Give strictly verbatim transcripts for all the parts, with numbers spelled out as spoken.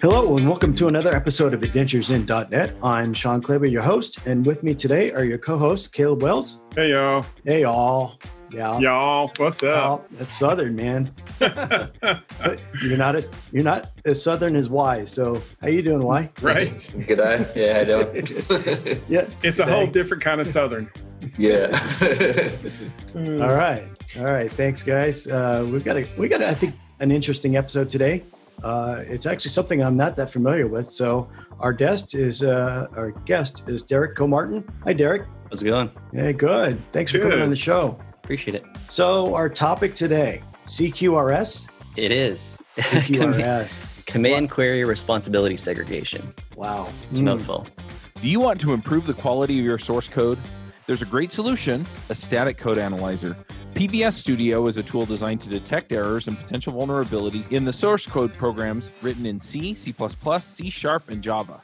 Hello, and welcome to another episode of Adventures in .dot net. I'm Sean Clabough, your host, and with me today are your co-hosts, Caleb Wells. Hey, y'all. Hey, y'all. Yeah. Y'all, what's up? Well, that's Southern, man. But you're not as you're not as Southern as Wai. So how you doing, Wai? Right. G'day. Yeah, I know. Yeah. It's G'day. A whole different kind of Southern. Yeah. All right. All right. Thanks, guys. Uh, we've got a we got a, I think an interesting episode today. Uh, it's actually something I'm not that familiar with. So our guest is uh, our guest is Derek Comartin. Hi, Derek. How's it going? Hey, good. Thanks good. for coming on the show. Appreciate it. So our topic today, C Q R S? It is. C Q R S. Command what? Query Responsibility Segregation. Wow. It's mm. a mouthful. Do you want to improve the quality of your source code? There's a great solution, a static code analyzer. P V S Studio is a tool designed to detect errors and potential vulnerabilities in the source code programs written in C, C plus plus, C Sharp, and Java.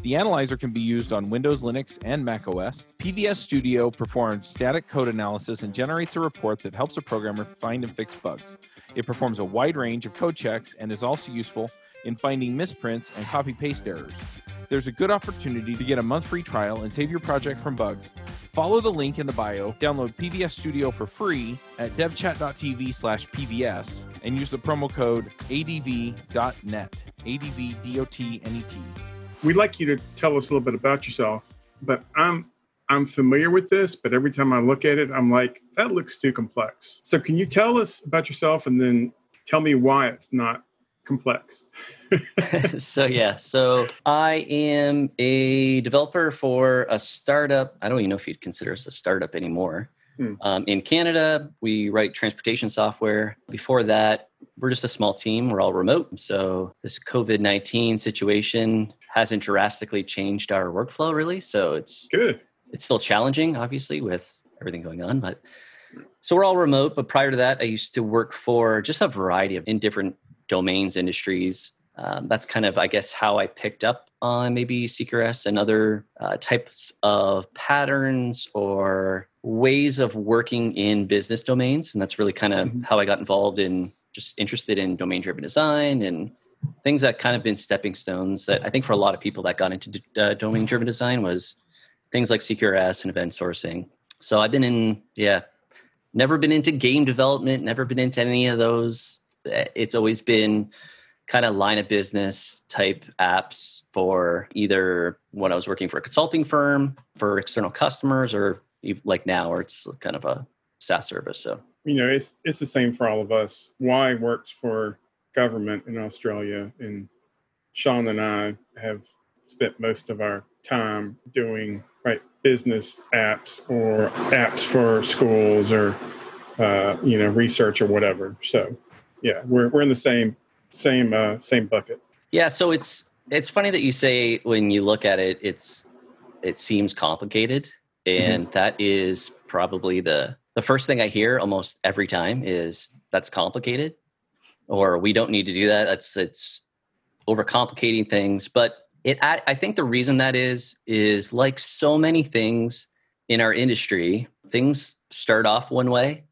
The analyzer can be used on Windows, Linux, and macOS. P V S Studio performs static code analysis and generates a report that helps a programmer find and fix bugs. It performs a wide range of code checks and is also useful in finding misprints and copy-paste errors. There's a good opportunity to get a month free trial and save your project from bugs. Follow the link in the bio, download P V S Studio for free at devchat dot t v slash P V S and use the promo code A D V dot net, A D V D O T N E T. We'd like you to tell us a little bit about yourself, but I'm I'm familiar with this, but every time I look at it, I'm like, that looks too complex. So can you tell us about yourself and then tell me why it's not complex? So yeah, so I am a developer for a startup. I don't even know if you'd consider us a startup anymore. Hmm. Um, in Canada, we write transportation software. Before that, we're just a small team. We're all remote. So this covid nineteen situation hasn't drastically changed our workflow, really. So it's good. It's still challenging, obviously, with everything going on. But so we're all remote. But prior to that, I used to work for just a variety of in different domains, industries. Um, that's kind of, I guess, how I picked up on maybe C Q R S and other uh, types of patterns or ways of working in business domains. And that's really kind of mm-hmm. how I got involved in just interested in domain-driven design and things that kind of been stepping stones that I think for a lot of people that got into uh, domain-driven design was things like C Q R S and event sourcing. So I've been in, yeah, never been into game development, never been into any of those. It's always been kind of line of business type apps for either when I was working for a consulting firm, for external customers, or like now, where it's kind of a SaaS service. So, you know, it's it's the same for all of us. Wai works for government in Australia, and Sean and I have spent most of our time doing right business apps or apps for schools or, uh, you know, research or whatever. So, yeah, we're we're in the same same uh, same bucket. Yeah, so it's it's funny that you say when you look at it, it's it seems complicated, and mm-hmm. that is probably the the first thing I hear almost every time is that's complicated, or we don't need to do that. That's it's overcomplicating things. But it I, I think the reason that is is like so many things in our industry, things start off one way.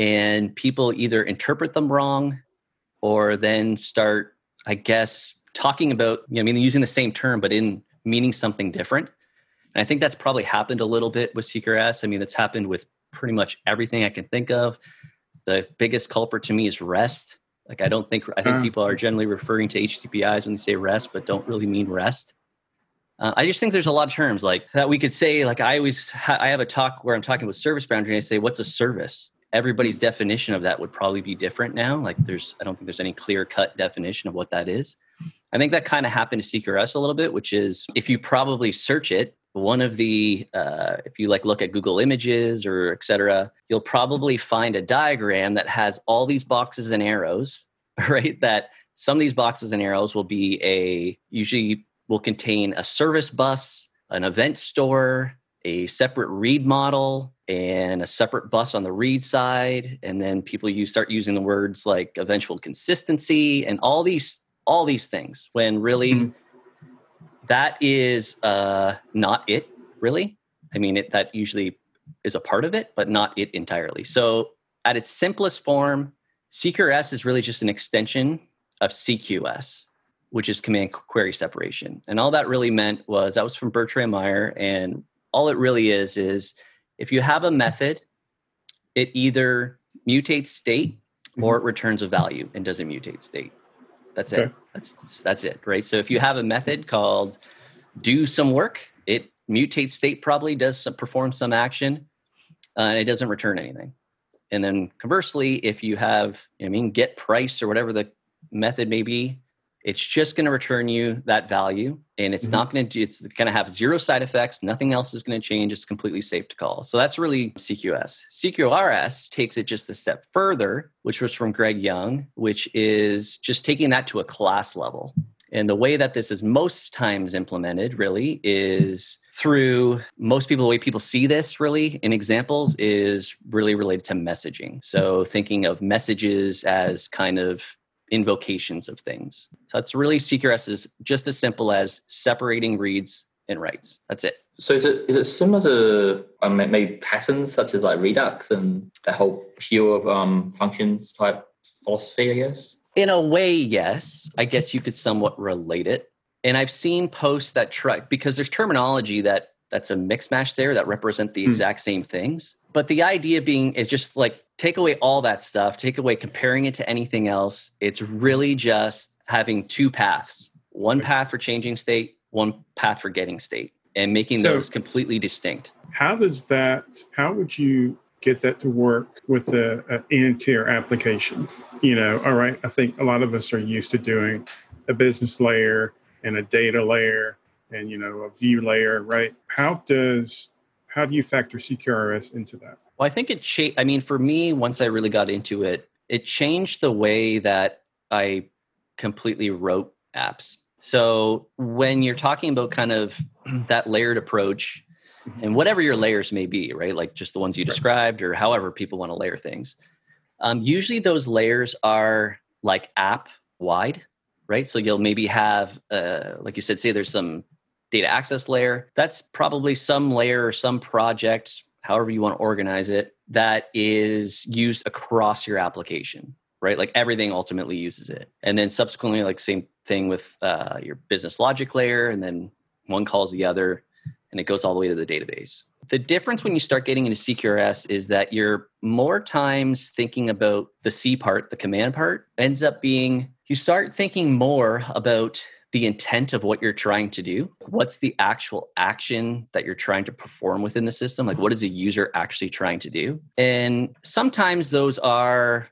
And people either interpret them wrong or then start, I guess, talking about, you know, I mean, using the same term, but in meaning something different. And I think that's probably happened a little bit with C Q R S. I mean, that's happened with pretty much everything I can think of. The biggest culprit to me is REST. Like, I don't think, I think uh. people are generally referring to H T P Is when they say REST, but don't really mean REST. Uh, I just think there's a lot of terms like that we could say, like I always, ha- I have a talk where I'm talking with service boundary and I say, what's a service? Everybody's definition of that would probably be different now. Like there's, I don't think there's any clear cut definition of what that is. I think that kind of happened to C Q R S a little bit, which is if you probably search it, one of the, uh, if you like look at Google Images or et cetera, you'll probably find a diagram that has all these boxes and arrows, right? That some of these boxes and arrows will be a, usually will contain a service bus, an event store, a separate read model, and a separate bus on the read side. And then people you start using the words like eventual consistency and all these all these things when really mm-hmm. that is uh, not it really. I mean, it, that usually is a part of it, but not it entirely. So at its simplest form, C Q R S is really just an extension of C Q S. which is command query separation. And all that really meant was, that was from Bertrand Meyer, and all it really is, is if you have a method, it either mutates state or it returns a value and doesn't mutate state. That's okay. it. That's that's it, right? So if you have a method called do some work, it mutates state probably, does some, perform some action, uh, and it doesn't return anything. And then conversely, if you have, I mean, get price or whatever the method may be, it's just going to return you that value, and it's mm-hmm. not going to do, it's going to have zero side effects. Nothing else is going to change. It's completely safe to call. So that's really C Q S. C Q R S takes it just a step further, which was from Greg Young, which is just taking that to a class level. And the way that this is most times implemented really is through most people, the way people see this really in examples is really related to messaging. So thinking of messages as kind of invocations of things. So that's really C Q R S is just as simple as separating reads and writes. That's it. So is it, is it similar to um, maybe patterns such as like Redux and the whole queue of um, functions type philosophy, I guess? In a way, yes. I guess you could somewhat relate it. And I've seen posts that try, because there's terminology that that's a mix mash there that represent the mm. exact same things. But the idea being is just like, take away all that stuff, take away comparing it to anything else. It's really just having two paths, one path for changing state, one path for getting state, and making so those completely distinct. How does that, how would you get that to work with a, an end-tier application? You know, all right, I think a lot of us are used to doing a business layer and a data layer and, you know, a view layer, right? How does, how do you factor C Q R S into that? Well, I think it changed. I mean, for me, once I really got into it, it changed the way that I completely wrote apps. So when you're talking about kind of that layered approach and whatever your layers may be, right? Like just the ones you described or however people want to layer things. Um, usually those layers are like app wide, right? So you'll maybe have, uh, like you said, say there's some data access layer. That's probably some layer or some project, however you want to organize it, that is used across your application, right? Like everything ultimately uses it. And then subsequently, like same thing with uh, your business logic layer, and then one calls the other, and it goes all the way to the database. The difference when you start getting into C Q R S is that you're more times thinking about the C part, the command part, ends up being, you start thinking more about the intent of what you're trying to do. What's the actual action that you're trying to perform within the system? Like what is a user actually trying to do? And sometimes those are,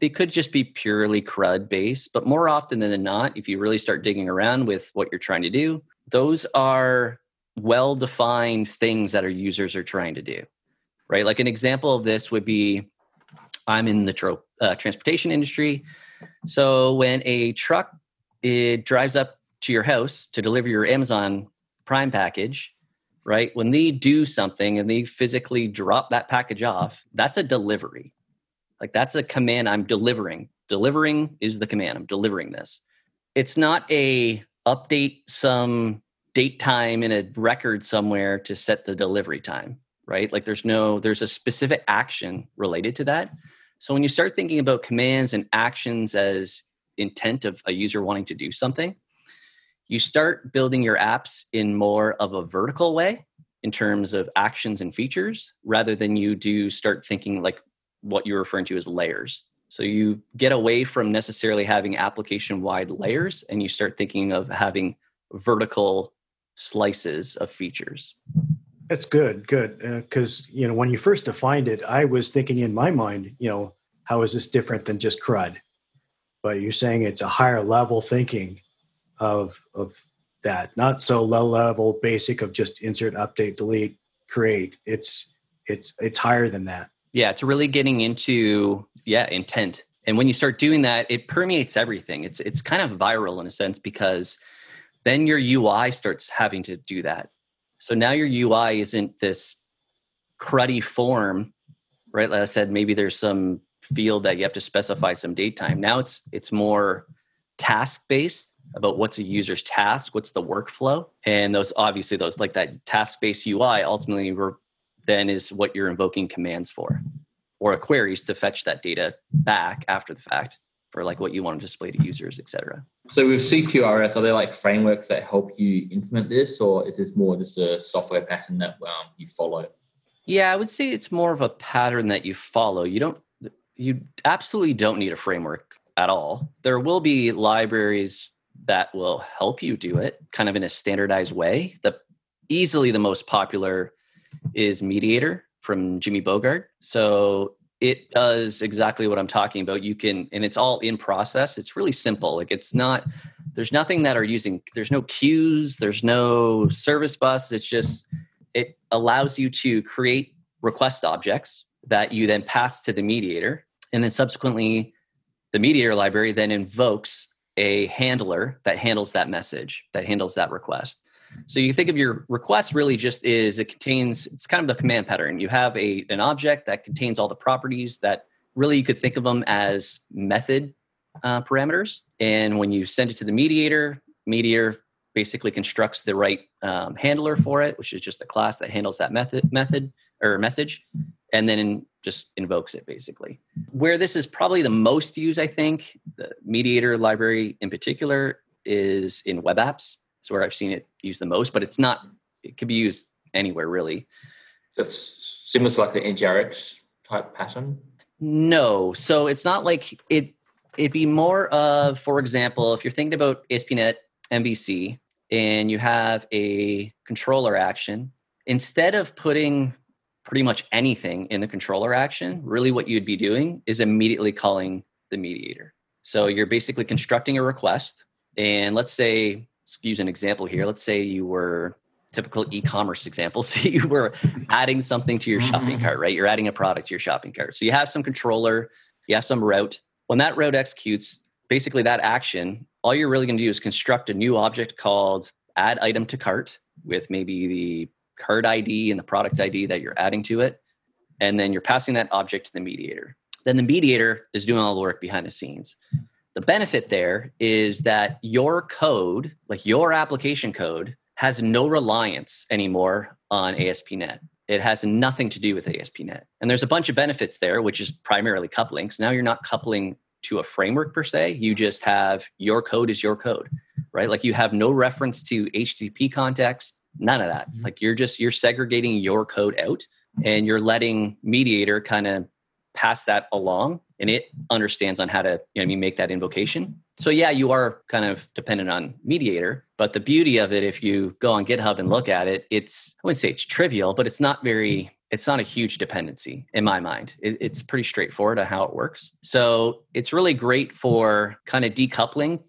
they could just be purely C R U D based, but more often than not, if you really start digging around with what you're trying to do, those are well-defined things that our users are trying to do, right? Like an example of this would be, I'm in the tro- uh, transportation industry. So when a truck it drives up to your house to deliver your Amazon Prime package, right? When they do something and they physically drop that package off, that's a delivery. Like that's a command I'm delivering. Delivering is the command. I'm delivering this. It's not a update some date time in a record somewhere to set the delivery time, right? Like there's no, there's a specific action related to that. So when you start thinking about commands and actions as intent of a user wanting to do something, you start building your apps in more of a vertical way in terms of actions and features, rather than you do start thinking like what you're referring to as layers. So you get away from necessarily having application-wide layers, and you start thinking of having vertical slices of features. That's good, good. Uh, 'cause, you know, when you first defined it, I was thinking in my mind, you know, how is this different than just C R U D? But you're saying it's a higher level thinking of of that, not so low level basic of just insert, update, delete, create. It's it's it's higher than that. Yeah, it's really getting into yeah intent, and when you start doing that, it permeates everything. It's it's kind of viral in a sense, because then your U I starts having to do that. So now your U I isn't this cruddy form, right? Like I said, maybe there's some field that you have to specify some date time. Now it's it's more task-based about what's a user's task, what's the workflow. And those obviously those like that task-based U I ultimately re- then is what you're invoking commands for, or queries to fetch that data back after the fact. for like what you want to display to users, et cetera. So with C Q R S, are there like frameworks that help you implement this, or is this more just a software pattern that um, you follow? Yeah, I would say it's more of a pattern that you follow. You don't, you absolutely don't need a framework at all. There will be libraries that will help you do it kind of in a standardized way. The easily the most popular is Mediator from Jimmy Bogard. So it does exactly what I'm talking about. You can, and it's all in process. It's really simple. Like it's not, there's nothing that are using, there's no queues, there's no service bus. It's just, it allows you to create request objects that you then pass to the mediator. And then subsequently the mediator library then invokes a handler that handles that message, that handles that request. So you think of your request really just is, it contains, it's kind of the command pattern. You have a an object that contains all the properties that really you could think of them as method uh, parameters. And when you send it to the mediator, mediator basically constructs the right um, handler for it, which is just a class that handles that method method or message, and then in, just invokes it basically. Where this is probably the most used, I think, the mediator library in particular, is in web apps. It's where I've seen it used the most, but it's not, it could be used anywhere really. That's similar to like the N G R X type pattern? No. So it's not like it, it'd be more of, for example, if you're thinking about A S P dot net M V C and you have a controller action, instead of putting pretty much anything in the controller action, really what you'd be doing is immediately calling the mediator. So you're basically constructing a request, and let's say, let's use an example here. Let's say you were, typical e-commerce example, say you were adding something to your shopping cart, right? You're adding a product to your shopping cart. So you have some controller, you have some route. When that route executes, basically that action, all you're really going to do is construct a new object called add item to cart with maybe the cart I D and the product I D that you're adding to it. And then you're passing that object to the mediator. Then the mediator is doing all the work behind the scenes. The benefit there is that your code, like your application code, has no reliance anymore on A S P dot net. It has nothing to do with A S P dot net. And there's a bunch of benefits there, which is primarily coupling. So now you're not coupling to a framework per se. You just have your code is your code, right? Like you have no reference to H T T P context, none of that. Mm-hmm. Like you're just, you're segregating your code out and you're letting Mediator kind of pass that along, and it understands on how to, you know, I mean, make that invocation. So yeah, you are kind of dependent on Mediator, but the beauty of it, if you go on GitHub and look at it, it's, I wouldn't say it's trivial, but it's not very, it's not a huge dependency in my mind. It, it's pretty straightforward on how it works. So it's really great for kind of decoupling,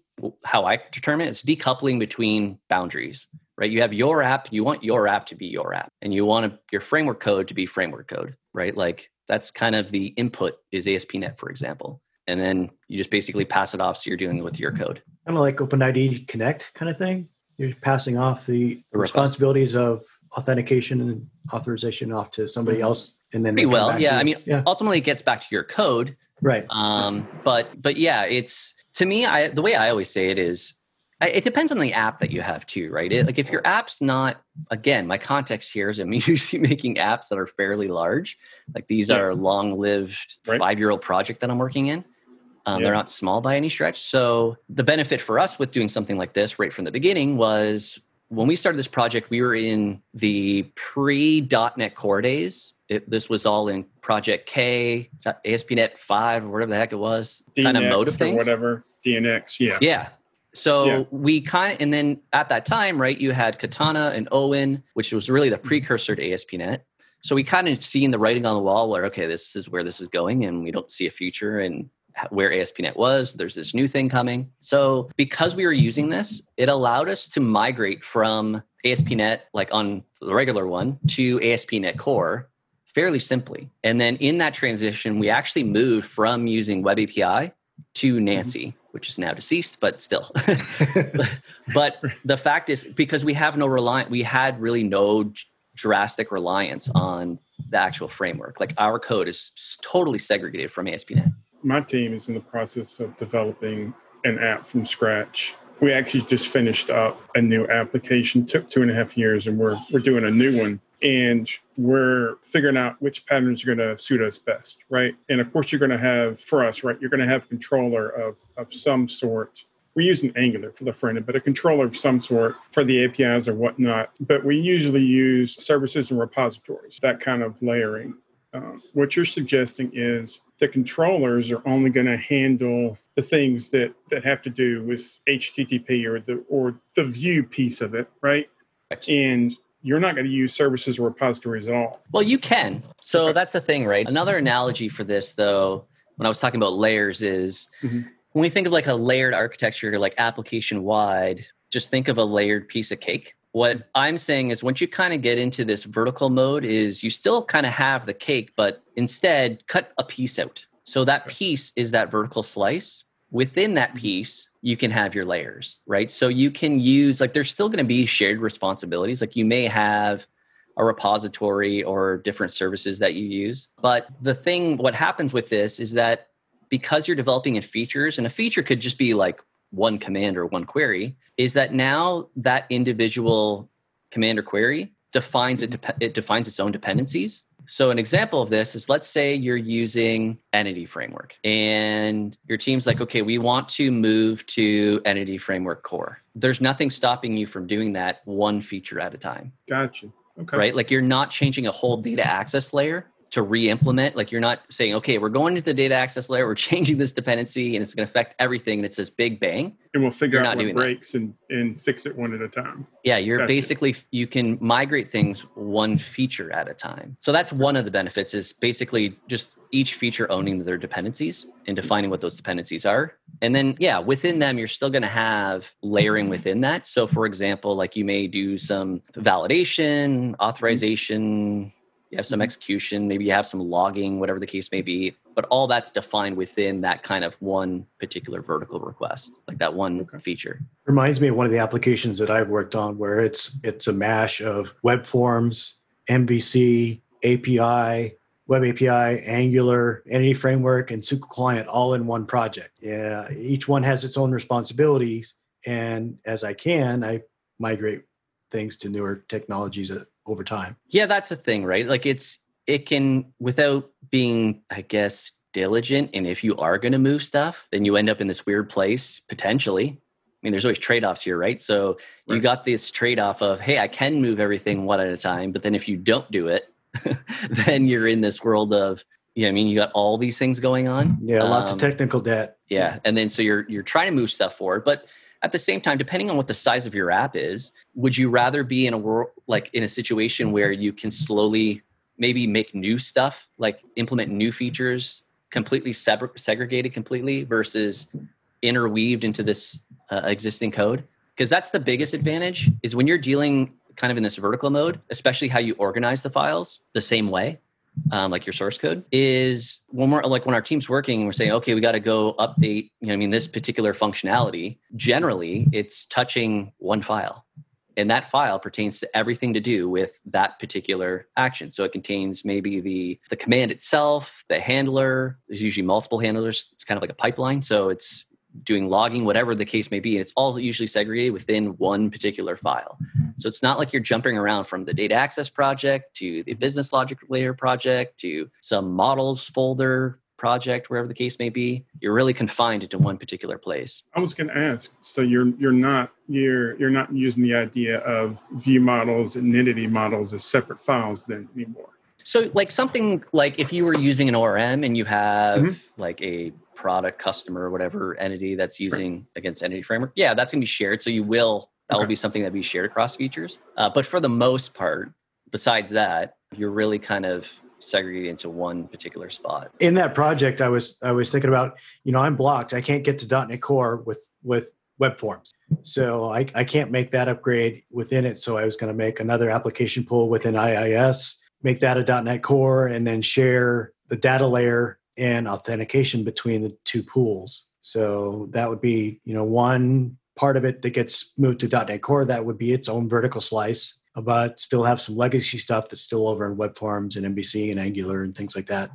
how I determine it, it's decoupling between boundaries, right? You have your app, you want your app to be your app, and you want your framework code to be framework code, right? Like, that's kind of the input is A S P dot net, for example. And then you just basically pass it off, so you're doing it with your code. Kind of like OpenID Connect kind of thing. You're passing off the, the responsibilities of authentication and authorization off to somebody mm-hmm. else. And then well, yeah. I mean, yeah. ultimately it gets back to your code. Right. Um, but but yeah, it's, to me, I, the way I always say it is, I, it depends on the app that you have too, right? It, like if your app's not, again, my context here is I'm usually making apps that are fairly large. Like these yeah. are long-lived right. five-year-old project that I'm working in. Um, yeah. They're not small by any stretch. So the benefit for us with doing something like this right from the beginning was when we started this project, we were in the pre dot net Core days. It, this was all in Project K, A S P dot net five, or whatever the heck it was. D N X kind of mode of things. Or whatever, D N X, yeah. Yeah. So yeah. we kind of, and then at that time, right, you had Katana and Owen, which was really the precursor to A S P dot net. So we kind of seen the writing on the wall where, okay, this is where this is going, and we don't see a future in where A S P dot net was. There's this new thing coming. So because we were using this, it allowed us to migrate from A S P dot net, like on the regular one, to A S P dot net Core fairly simply. And then in that transition, we actually moved from using Web A P I to Nancy, mm-hmm. which is now deceased, but still. But the fact is, because we have no reliance, we had really no d- drastic reliance on the actual framework. Like our code is s- totally segregated from A S P dot net. My team is in the process of developing an app from scratch. We actually just finished up a new application, took two and a half years, and we're we're doing a new one and we're figuring out which patterns are going to suit us best, right? And of course, you're going to have, for us, right, you're going to have controller of, of some sort. We use an Angular for the front end, but a controller of some sort for the A P Is or whatnot. But we usually use services and repositories, that kind of layering. Um, what you're suggesting is the controllers are only going to handle the things that, that have to do with H T T P or the or the view piece of it, right? And you're not going to use services or repositories at all. Well, you can. So okay. That's the thing, right? Another analogy for this, though, when I was talking about layers is mm-hmm. when we think of like a layered architecture, like application-wide, just think of a layered piece of cake. What I'm saying is once you kind of get into this vertical mode is you still kind of have the cake, but instead cut a piece out. So that piece is that vertical slice. Within that piece, you can have your layers, right? So you can use, like there's still going to be shared responsibilities. Like you may have a repository or different services that you use. But the thing, what happens with this is that because you're developing in features, and a feature could just be like one command or one query, is that now that individual command or query defines it, it defines its own dependencies. So an example of this is, let's say you're using Entity Framework and your team's like, okay, we want to move to Entity Framework Core. There's nothing stopping you from doing that one feature at a time. Gotcha. Okay. Right? Like you're not changing a whole data access layer to re-implement. Like you're not saying, okay, we're going to the data access layer, we're changing this dependency and it's going to affect everything. And it's this big bang. And we'll figure out what breaks and, and fix it one at a time. Yeah. You're gotcha. Basically, you can migrate things one feature at a time. So that's one of the benefits is basically just each feature owning their dependencies and defining what those dependencies are. And then, yeah, within them, you're still going to have layering within that. So for example, like you may do some validation, authorization, mm-hmm. you have some execution, maybe you have some logging, whatever the case may be, but all that's defined within that kind of one particular vertical request, like that one okay. feature. Reminds me of one of the applications that I've worked on where it's it's a mash of web forms, M V C, A P I, Web A P I, Angular, Entity Framework, and S Q L Client all in one project. Yeah, each one has its own responsibilities. And as I can, I migrate things to newer technologies that over time. Yeah, that's the thing, right? Like it's, it can, without being, I guess, diligent. And if you are going to move stuff, then you end up in this weird place, potentially. I mean, there's always trade-offs here, right? So right. you got this trade-off of, hey, I can move everything one at a time. But then if you don't do it, then you're in this world of, you know, I mean, you got all these things going on. Yeah, lots um, of technical debt. Yeah. And then, so you're, you're trying to move stuff forward, but at the same time, depending on what the size of your app is, would you rather be in a world, like in a situation where you can slowly maybe make new stuff, like implement new features, completely seg- segregated completely versus interweaved into this uh, existing code? Because that's the biggest advantage is when you're dealing kind of in this vertical mode, especially how you organize the files the same way. Um, like your source code is when we're like when our team's working, we're saying, okay, we got to go update, you know, I mean, this particular functionality. Generally, it's touching one file, and that file pertains to everything to do with that particular action. So it contains maybe the the command itself, the handler. There's usually multiple handlers. It's kind of like a pipeline. So it's doing logging, whatever the case may be. And it's all usually segregated within one particular file. So it's not like you're jumping around from the data access project to the business logic layer project to some models folder project, wherever the case may be. You're really confined into one particular place. I was going to ask, so you're you're not you're you're not using the idea of view models and entity models as separate files then anymore. So like something like if you were using an O R M and you have mm-hmm. like a product, customer, whatever entity that's using right. against Entity Framework. Yeah, that's going to be shared. So you will, that okay. will be something that be shared across features. Uh, but for the most part, besides that, you're really kind of segregated into one particular spot. In that project, I was I was thinking about, you know, I'm blocked. I can't get to .dot net Core with, with web forms. So I, I can't make that upgrade within it. So I was going to make another application pool within I I S, make that a .dot net Core, and then share the data layer and authentication between the two pools. So that would be, you know, one part of it that gets moved to .dot net Core. That would be its own vertical slice, but still have some legacy stuff that's still over in web forms and M V C and Angular and things like that,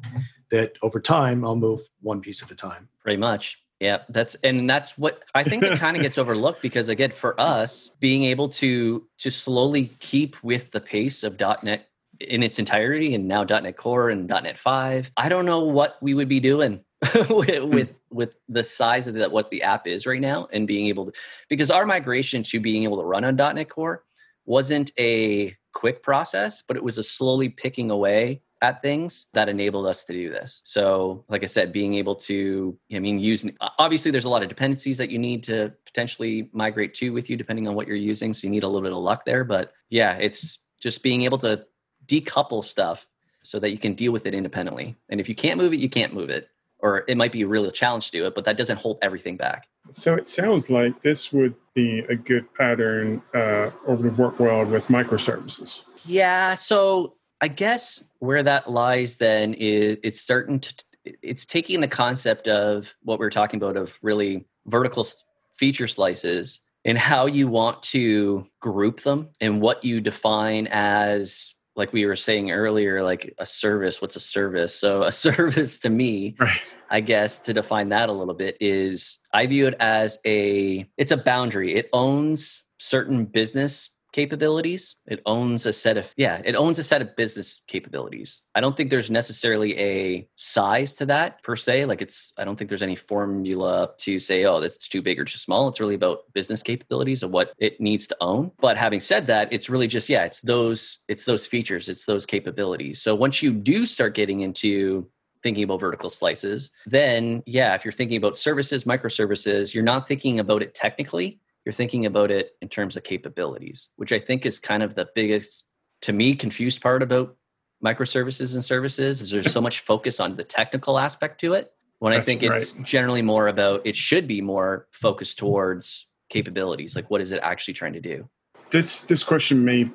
that over time, I'll move one piece at a time. Pretty much. Yeah. That's, and that's what I think that kind of gets overlooked because again, for us being able to, to slowly keep with the pace of .dot net in its entirety, and now .dot NET Core and dot NET five. I don't know what we would be doing with, with with the size of that, what the app is right now, and being able to, because our migration to being able to run on .dot NET Core wasn't a quick process, but it was a slowly picking away at things that enabled us to do this. So, like I said, being able to, I mean, use, obviously there's a lot of dependencies that you need to potentially migrate to with you, depending on what you're using. So you need a little bit of luck there, but yeah, it's just being able to decouple stuff so that you can deal with it independently. And if you can't move it, you can't move it, or it might be a real challenge to do it, but that doesn't hold everything back. So it sounds like this would be a good pattern uh, over the work world with microservices. Yeah. So I guess where that lies then is it's starting to, it's taking the concept of what we were talking about of really vertical feature slices and how you want to group them and what you define as, like we were saying earlier, like a service, what's a service? So a service to me, right. I guess, to define that a little bit is I view it as a, it's a boundary. It owns certain business capabilities. It owns a set of, yeah, it owns a set of business capabilities. I don't think there's necessarily a size to that per se. Like it's, I don't think there's any formula to say, oh, that's too big or too small. It's really about business capabilities of what it needs to own. But having said that, it's really just, yeah, it's those, it's those features, it's those capabilities. So once you do start getting into thinking about vertical slices, then yeah, if you're thinking about services, microservices, you're not thinking about it technically. You're thinking about it in terms of capabilities, which I think is kind of the biggest, to me, confused part about microservices and services is there's so much focus on the technical aspect to it. When That's I think right. It's generally more about, it should be more focused towards capabilities. Like what is it actually trying to do? This this question may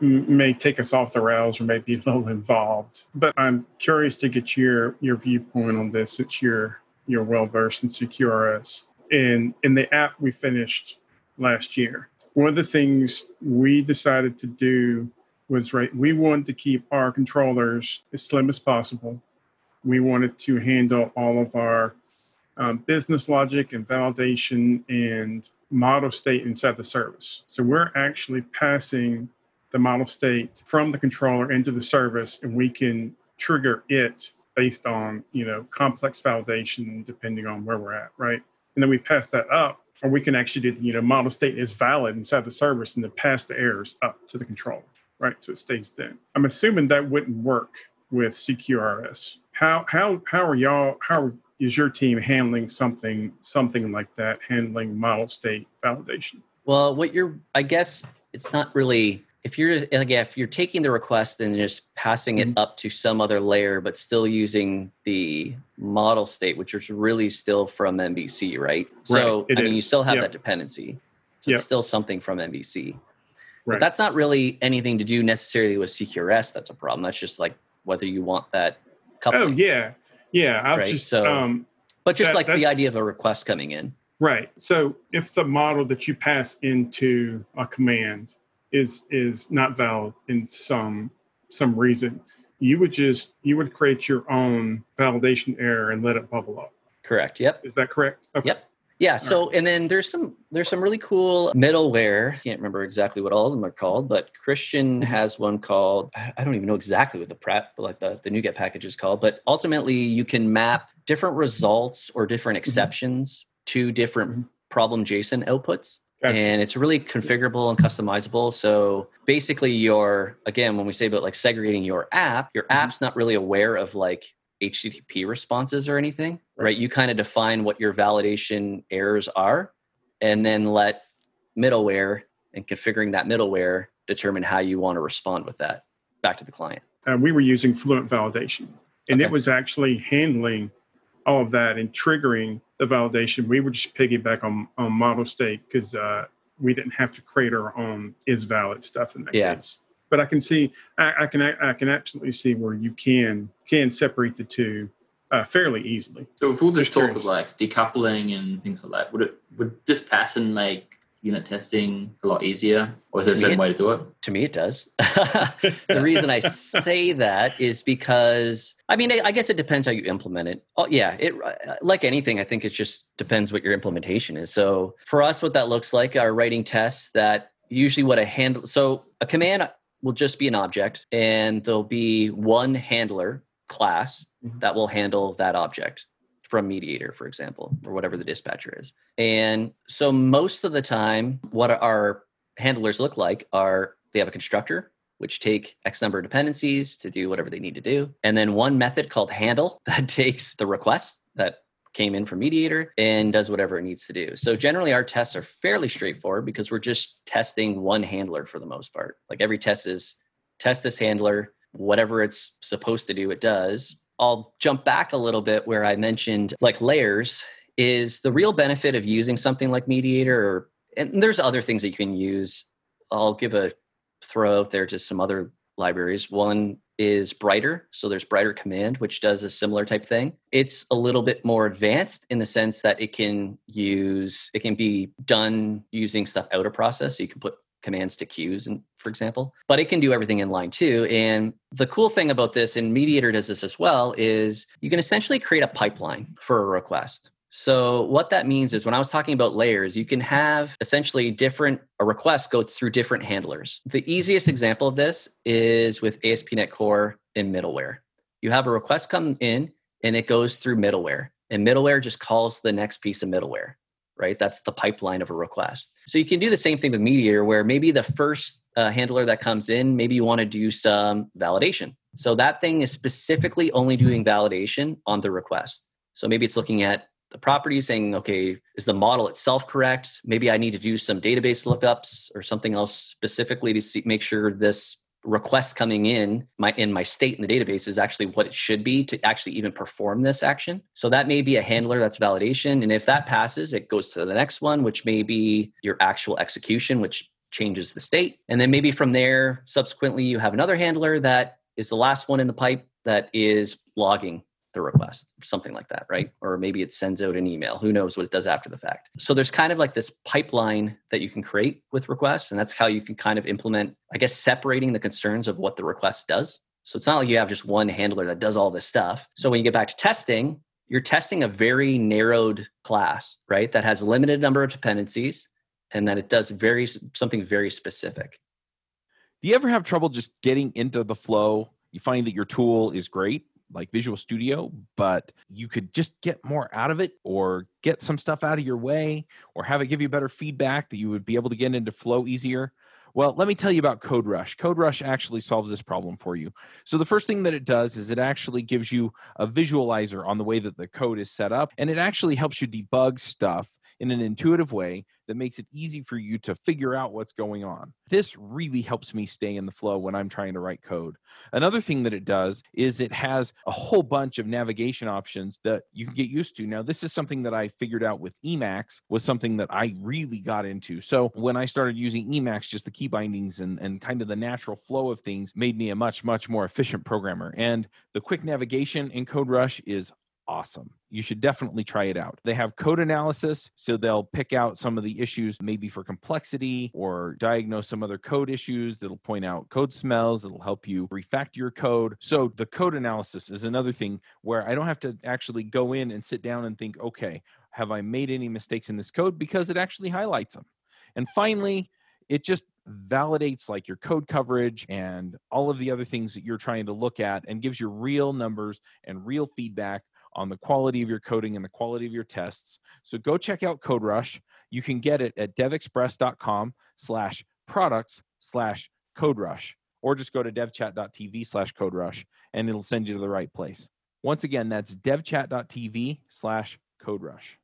may take us off the rails or may be a little involved, but I'm curious to get your, your viewpoint on this since you're, you're well-versed in C Q R S. And in the app we finished last year, one of the things we decided to do was right. We wanted to keep our controllers as slim as possible. We wanted to handle all of our um, business logic and validation and model state inside the service. So we're actually passing the model state from the controller into the service, and we can trigger it based on, you know, complex validation depending on where we're at, right? And then we pass that up. Or we can actually do the, you know, model state is valid inside the service and then pass the errors up to the controller, right? So it stays thin. I'm assuming that wouldn't work with C Q R S. How how how are y'all, how is your team handling something, something like that, handling model state validation? Well, what you're, I guess it's not really, if you're, again, if you're taking the request and just passing it up to some other layer, but still using the model state, which is really still from M V C, right? right. So, it I is. mean, you still have yep. that dependency. So yep. It's still something from M V C. Right. But that's not really anything to do necessarily with C Q R S. That's a problem. That's just like whether you want that coupling. Oh, yeah. Yeah. I'll right? just, so, um, but just that, like the idea of a request coming in. Right. So if the model that you pass into a command is is not valid in some some reason, you would just you would create your own validation error and let it bubble up. Correct. Yep. Is that correct? Okay. Yep. Yeah. All so right. And then there's some there's some really cool middleware. Can't remember exactly what all of them are called, but Christian has one called, I don't even know exactly what the prep like the, the NuGet package is called, but ultimately you can map different results or different exceptions mm-hmm. to different mm-hmm. problem JSON outputs. Gotcha. And it's really configurable and customizable. So basically your, again, when we say about like segregating your app, your mm-hmm. app's not really aware of like H T T P responses or anything, right? right? You kind of define what your validation errors are and then let middleware and configuring that middleware determine how you want to respond with that back to the client. Uh, we were using Fluent Validation and okay. It was actually handling all of that and triggering the validation. We were just piggyback on, on model state because uh, we didn't have to create our own is valid stuff in that yeah. case. But I can see, I, I can, I, I can absolutely see where you can can separate the two uh, fairly easily. So with all this talk of like decoupling and things like that, would it would this pattern make unit testing a lot easier, or is there a certain way to do it? To me, it does. The reason I say that is because, I mean, I guess it depends how you implement it. Oh, yeah, it like anything, I think it just depends what your implementation is. So for us, what that looks like are writing tests that usually what a handle, so a command will just be an object, and there'll be one handler class mm-hmm. that will handle that object from Mediator, for example, or whatever the dispatcher is. And so most of the time, what our handlers look like are they have a constructor, which take X number of dependencies to do whatever they need to do. And then one method called handle that takes the request that came in from Mediator and does whatever it needs to do. So generally our tests are fairly straightforward because we're just testing one handler for the most part. Like every test is test this handler, whatever it's supposed to do, it does. I'll jump back a little bit where I mentioned like layers is the real benefit of using something like Mediator, or, and there's other things that you can use. I'll give a throw out there to some other libraries. One is Brighter. So there's Brighter command, which does a similar type thing. It's a little bit more advanced in the sense that it can use, it can be done using stuff out of process. So you can put commands to queues, and for example, but it can do everything in line too. And the cool thing about this, and Mediator does this as well, is you can essentially create a pipeline for a request. So what that means is when I was talking about layers, you can have essentially different a request go through different handlers. The easiest example of this is with A S P dot NET Core and middleware. You have a request come in and it goes through middleware, and middleware just calls the next piece of middleware. Right? That's the pipeline of a request. So you can do the same thing with Mediator, where maybe the first uh, handler that comes in, maybe you want to do some validation. So that thing is specifically only doing validation on the request. So maybe it's looking at the property saying, okay, is the model itself correct? Maybe I need to do some database lookups or something else specifically to see, make sure this request coming in my in my state in the database is actually what it should be to actually even perform this action. So that may be a handler, that's validation. And if that passes, it goes to the next one, which may be your actual execution, which changes the state. And then maybe from there, subsequently, you have another handler that is the last one in the pipe that is logging the request, something like that, right? Or maybe it sends out an email. Who knows what it does after the fact? So there's kind of like this pipeline that you can create with requests. And that's how you can kind of implement, I guess, separating the concerns of what the request does. So it's not like you have just one handler that does all this stuff. So when you get back to testing, you're testing a very narrowed class, right? That has a limited number of dependencies and that it does very something very specific. Do you ever have trouble just getting into the flow? You find that your tool is great, like Visual Studio, but you could just get more out of it or get some stuff out of your way or have it give you better feedback that you would be able to get into flow easier. Well, let me tell you about CodeRush. CodeRush actually solves this problem for you. So the first thing that it does is it actually gives you a visualizer on the way that the code is set up, and it actually helps you debug stuff in an intuitive way that makes it easy for you to figure out what's going on. This really helps me stay in the flow when I'm trying to write code. Another thing that it does is it has a whole bunch of navigation options that you can get used to. Now, this is something that I figured out with Emacs, was something that I really got into. So when I started using Emacs, just the key bindings and, and kind of the natural flow of things made me a much, much more efficient programmer. And the quick navigation in CodeRush is awesome. You should definitely try it out. They have code analysis, so they'll pick out some of the issues maybe for complexity or diagnose some other code issues. That'll point out code smells. It'll help you refactor your code. So the code analysis is another thing where I don't have to actually go in and sit down and think, okay, have I made any mistakes in this code? Because it actually highlights them. And finally, it just validates like your code coverage and all of the other things that you're trying to look at and gives you real numbers and real feedback on the quality of your coding and the quality of your tests. So go check out CodeRush. You can get it at devexpress.com slash products slash CodeRush, or just go to devchat.tv slash CodeRush and it'll send you to the right place. Once again, that's devchat.tv slash CodeRush.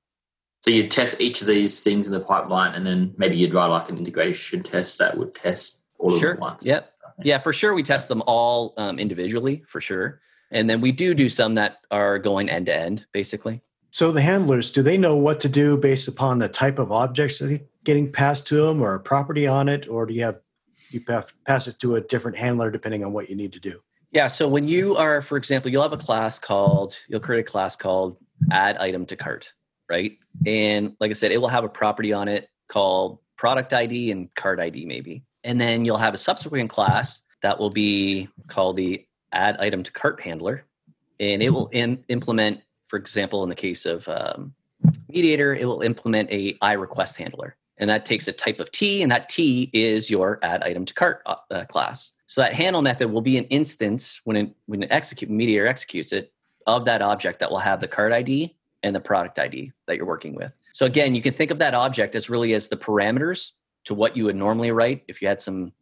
So you test each of these things in the pipeline, and then maybe you'd write like an integration test that would test all sure. of them once. Yep. Yeah, for sure. We test them all um, individually, for sure. And then we do do some that are going end to end, basically. So the handlers, do they know what to do based upon the type of objects that are getting passed to them or a property on it? Or do you have you pass it to a different handler depending on what you need to do? Yeah. So when you are, for example, you'll have a class called, you'll create a class called add item to cart, right? And like I said, it will have a property on it called product I D and cart I D maybe. And then you'll have a subsequent class that will be called the add item to cart handler, and it will in, implement, for example, in the case of um, Mediator, it will implement a I request handler, and that takes a type of T, and that T is your add item to cart uh, class. So that handle method will be an instance when it, when it execute, Mediator executes it, of that object that will have the card I D and the product I D that you're working with. So again, you can think of that object as really as the parameters to what you would normally write if you had some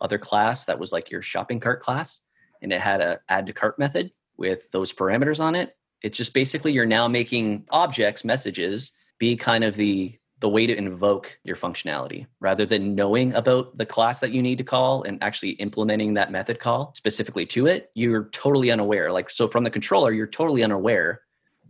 other class that was like your shopping cart class and it had a add to cart method with those parameters on it. It's just basically you're now making objects, messages, be kind of the the way to invoke your functionality rather than knowing about the class that you need to call and actually implementing that method call specifically to it. You're totally unaware. Like, so from the controller, you're totally unaware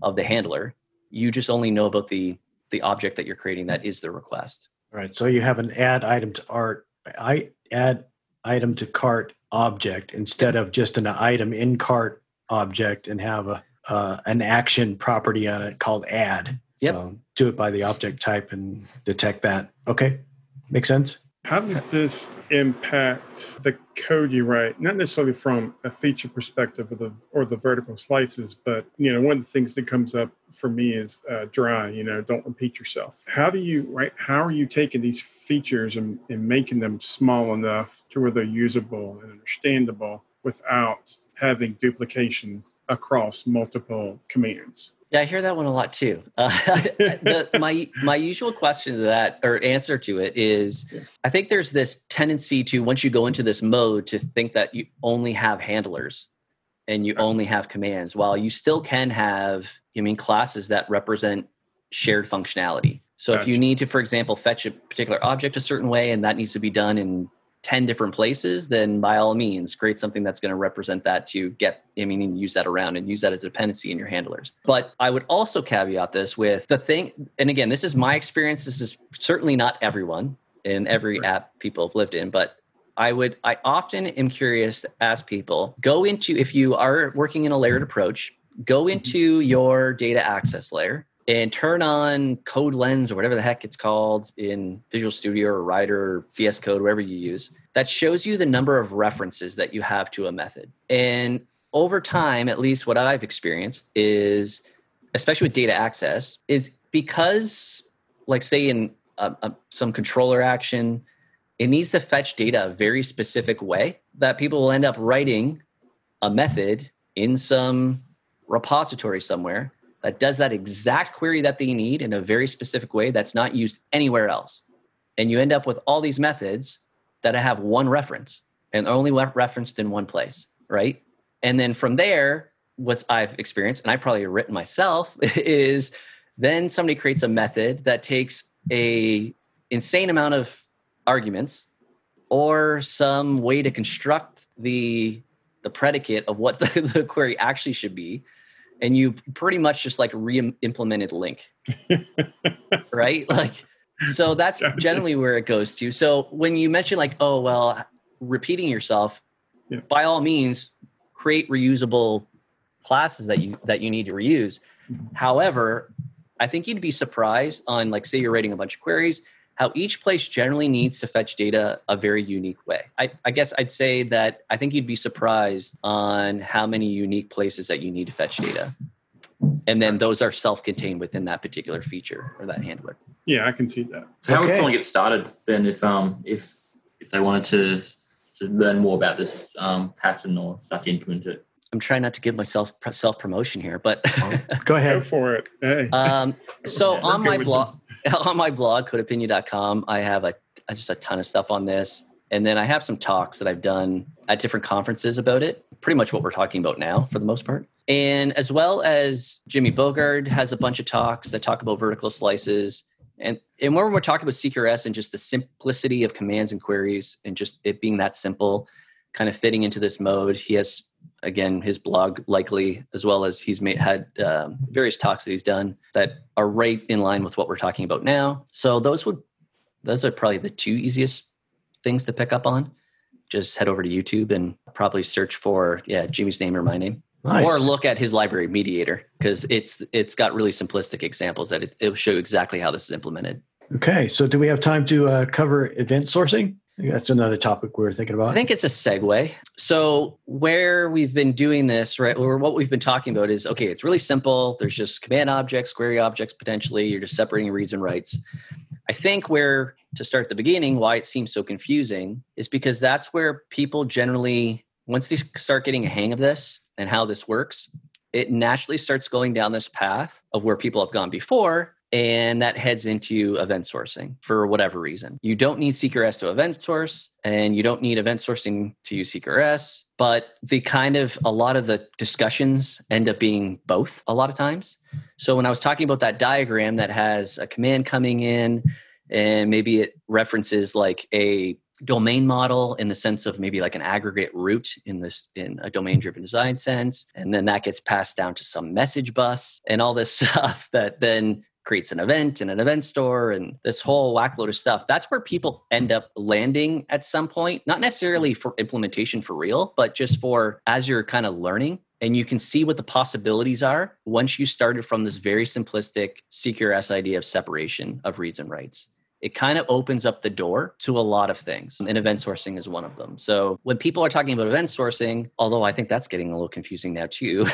of the handler. You just only know about the the object that you're creating that is the request. All right. So you have an add item to art, I add item to cart object instead of just an item in cart object and have a uh, an action property on it called add. Yep. So do it by the object type and detect that. Okay. Makes sense. How does this impact the code you write? Not necessarily from a feature perspective or the, or the vertical slices, but, you know, one of the things that comes up for me is uh, dry, you know, don't repeat yourself. How do you, right? How are you taking these features and, and making them small enough to where they're usable and understandable without having duplication across multiple commands? Yeah, I hear that one a lot too. Uh, the, my my usual question to that, or answer to it, is I think there's this tendency to, once you go into this mode, to think that you only have handlers and you only have commands, while you still can have, I mean, classes that represent shared functionality. So gotcha. If you need to, for example, fetch a particular object a certain way and that needs to be done in ten different places, then by all means, create something that's going to represent that to get, I mean, and use that around and use that as a dependency in your handlers. But I would also caveat this with the thing, and again, this is my experience. This is certainly not everyone in every app people have lived in, but I would, I often am curious to ask people, go into, if you are working in a layered approach, go into your data access layer and turn on Code Lens or whatever the heck it's called in Visual Studio or Rider or V S Code, wherever you use, that shows you the number of references that you have to a method. And over time, at least what I've experienced is, especially with data access, is because, like say in a, a, some controller action, it needs to fetch data a very specific way that people will end up writing a method in some repository somewhere that does that exact query that they need in a very specific way that's not used anywhere else. And you end up with all these methods that have one reference and only referenced in one place, right? And then from there, what I've experienced, and I've probably written myself, is then somebody creates a method that takes a insane amount of arguments or some way to construct the, the predicate of what the, the query actually should be. And you pretty much just like re-implemented link, right? Like, so that's gotcha. Generally where it goes to. So when you mention like, oh, well, repeating yourself, yeah. By all means, create reusable classes that you, that you need to reuse. Mm-hmm. However, I think you'd be surprised on, like, say you're writing a bunch of queries, how each place generally needs to fetch data a very unique way. I, I guess I'd say that I think you'd be surprised on how many unique places that you need to fetch data. And then those are self-contained within that particular feature or that handler. Yeah, I can see that. So okay. How would someone get started then if um if if they wanted to, to learn more about this um, pattern or start to implement it? I'm trying not to give myself self-promotion here, but... Go ahead. Go for it. Hey. Um, so on my blog... On my blog, code opinion dot com, I have a just a ton of stuff on this. And then I have some talks that I've done at different conferences about it, pretty much what we're talking about now for the most part. And as well as Jimmy Bogard has a bunch of talks that talk about vertical slices. And, and when we're talking about C Q R S and just the simplicity of commands and queries and just it being that simple, kind of fitting into this mode, he has, again, his blog likely, as well as he's made, had um, various talks that he's done that are right in line with what we're talking about now. So those would, those are probably the two easiest things to pick up on. Just head over to YouTube and probably search for, yeah, Jimmy's name or my name. Nice. Or look at his library, Mediator, because it's it's got really simplistic examples that it, it'll show exactly how this is implemented. Okay, so do we have time to uh, cover event sourcing? That's another topic we were thinking about. I think it's a segue. So where we've been doing this, right, or what we've been talking about is, okay, it's really simple. There's just command objects, query objects, potentially. You're just separating reads and writes. I think where, to start at the beginning, why it seems so confusing is because that's where people generally, once they start getting a hang of this and how this works, it naturally starts going down this path of where people have gone before, and that heads into event sourcing for whatever reason. You don't need C Q R S to event source, and you don't need event sourcing to use C Q R S, but the kind of, a lot of the discussions end up being both a lot of times. So when I was talking about that diagram that has a command coming in, and maybe it references like a domain model in the sense of maybe like an aggregate root in this, in a domain-driven design sense, and then that gets passed down to some message bus and all this stuff that then creates an event and an event store and this whole whack load of stuff. That's where people end up landing at some point, not necessarily for implementation for real, but just for as you're kind of learning. And you can see what the possibilities are once you started from this very simplistic C Q R S idea of separation of reads and writes. It kind of opens up the door to a lot of things, and event sourcing is one of them. So when people are talking about event sourcing, although I think that's getting a little confusing now too,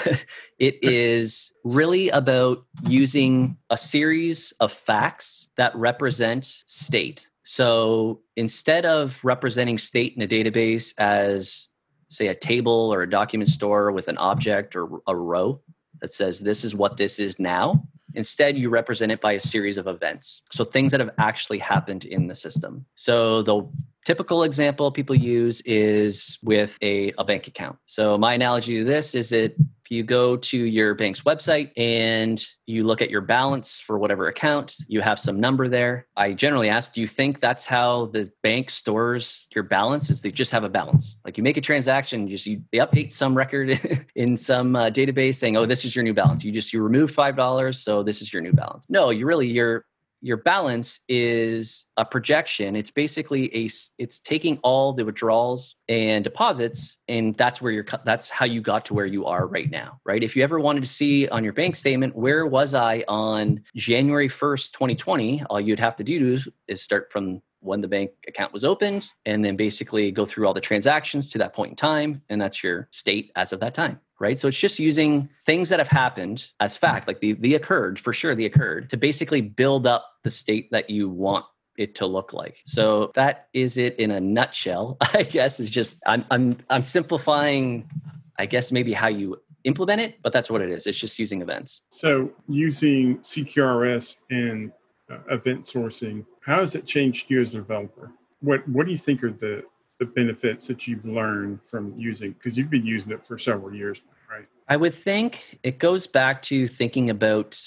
it is really about using a series of facts that represent state. So instead of representing state in a database as, say, a table or a document store with an object or a row that says this is what this is now, instead, you represent it by a series of events. So things that have actually happened in the system. So the typical example people use is with a, a bank account. So my analogy to this is that if you go to your bank's website and you look at your balance for whatever account, you have some number there. I generally ask, do you think that's how the bank stores your balance? Is they just have a balance? Like you make a transaction, you just you, they update some record in some uh, database saying, oh, this is your new balance. You just you removed five dollars, so this is your new balance. No, you really you're Your balance is a projection. It's basically a, it's taking all the withdrawals and deposits, and that's where you're, that's how you got to where you are right now, right? If you ever wanted to see on your bank statement, where was I on January first, twenty twenty, all you'd have to do is start from when the bank account was opened and then basically go through all the transactions to that point in time. And that's your state as of that time. Right? So it's just using things that have happened as fact, like the, the occurred, for sure, the occurred, to basically build up the state that you want it to look like. So that is it in a nutshell, I guess, is just, I'm, I'm, I'm simplifying, I guess, maybe how you implement it, but that's what it is. It's just using events. So using C Q R S and uh, event sourcing, how has it changed you as a developer? What, what do you think are the the benefits that you've learned from using, because you've been using it for several years, right? I would think it goes back to thinking about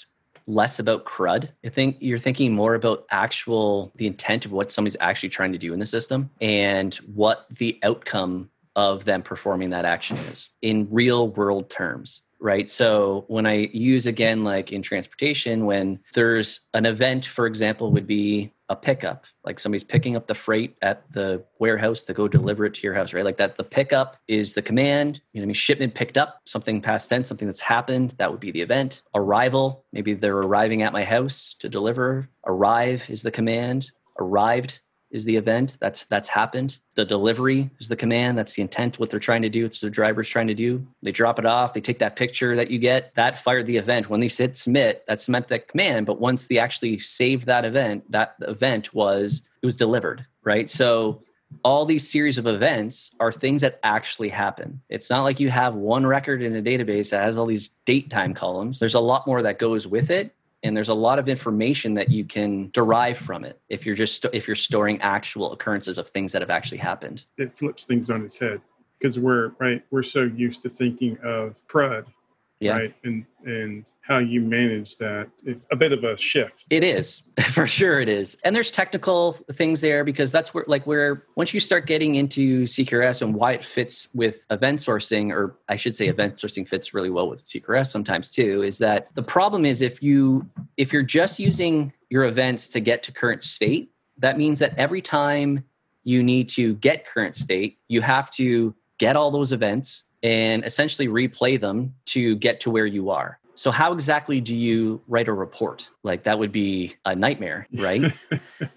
less about C R U D. I think you're thinking more about actual, the intent of what somebody's actually trying to do in the system and what the outcome of them performing that action is in real world terms, right? So when I use, again, like in transportation, when there's an event, for example, would be a pickup, like somebody's picking up the freight at the warehouse to go deliver it to your house, right? Like that, the pickup is the command, you know what I mean? Shipment picked up, something past tense, something that's happened, that would be the event. Arrival, maybe they're arriving at my house to deliver. Arrive is the command. Arrived is the event, that's that's happened. The delivery is the command, that's the intent, what they're trying to do, it's the driver's trying to do. They drop it off, they take that picture that you get, that fired the event. When they hit submit, that's meant that command, but once they actually saved that event, that event was, it was delivered, right? So all these series of events are things that actually happen. It's not like you have one record in a database that has all these date time columns. There's a lot more that goes with it. And there's a lot of information that you can derive from it if you're just if you're storing actual occurrences of things that have actually happened. It flips things on its head because we're right. We're so used to thinking of C R U D, yeah. Right, and and how you manage that. It's a bit of a shift. It is for sure. It is, and there's technical things there because that's where like where once you start getting into C Q R S and why it fits with event sourcing, or I should say, event sourcing fits really well with C Q R S sometimes too. Is that the problem is if you if you're just using your events to get to current state, that means that every time you need to get current state, you have to get all those events and essentially replay them to get to where you are. So how exactly do you write a report? Like that would be a nightmare, right?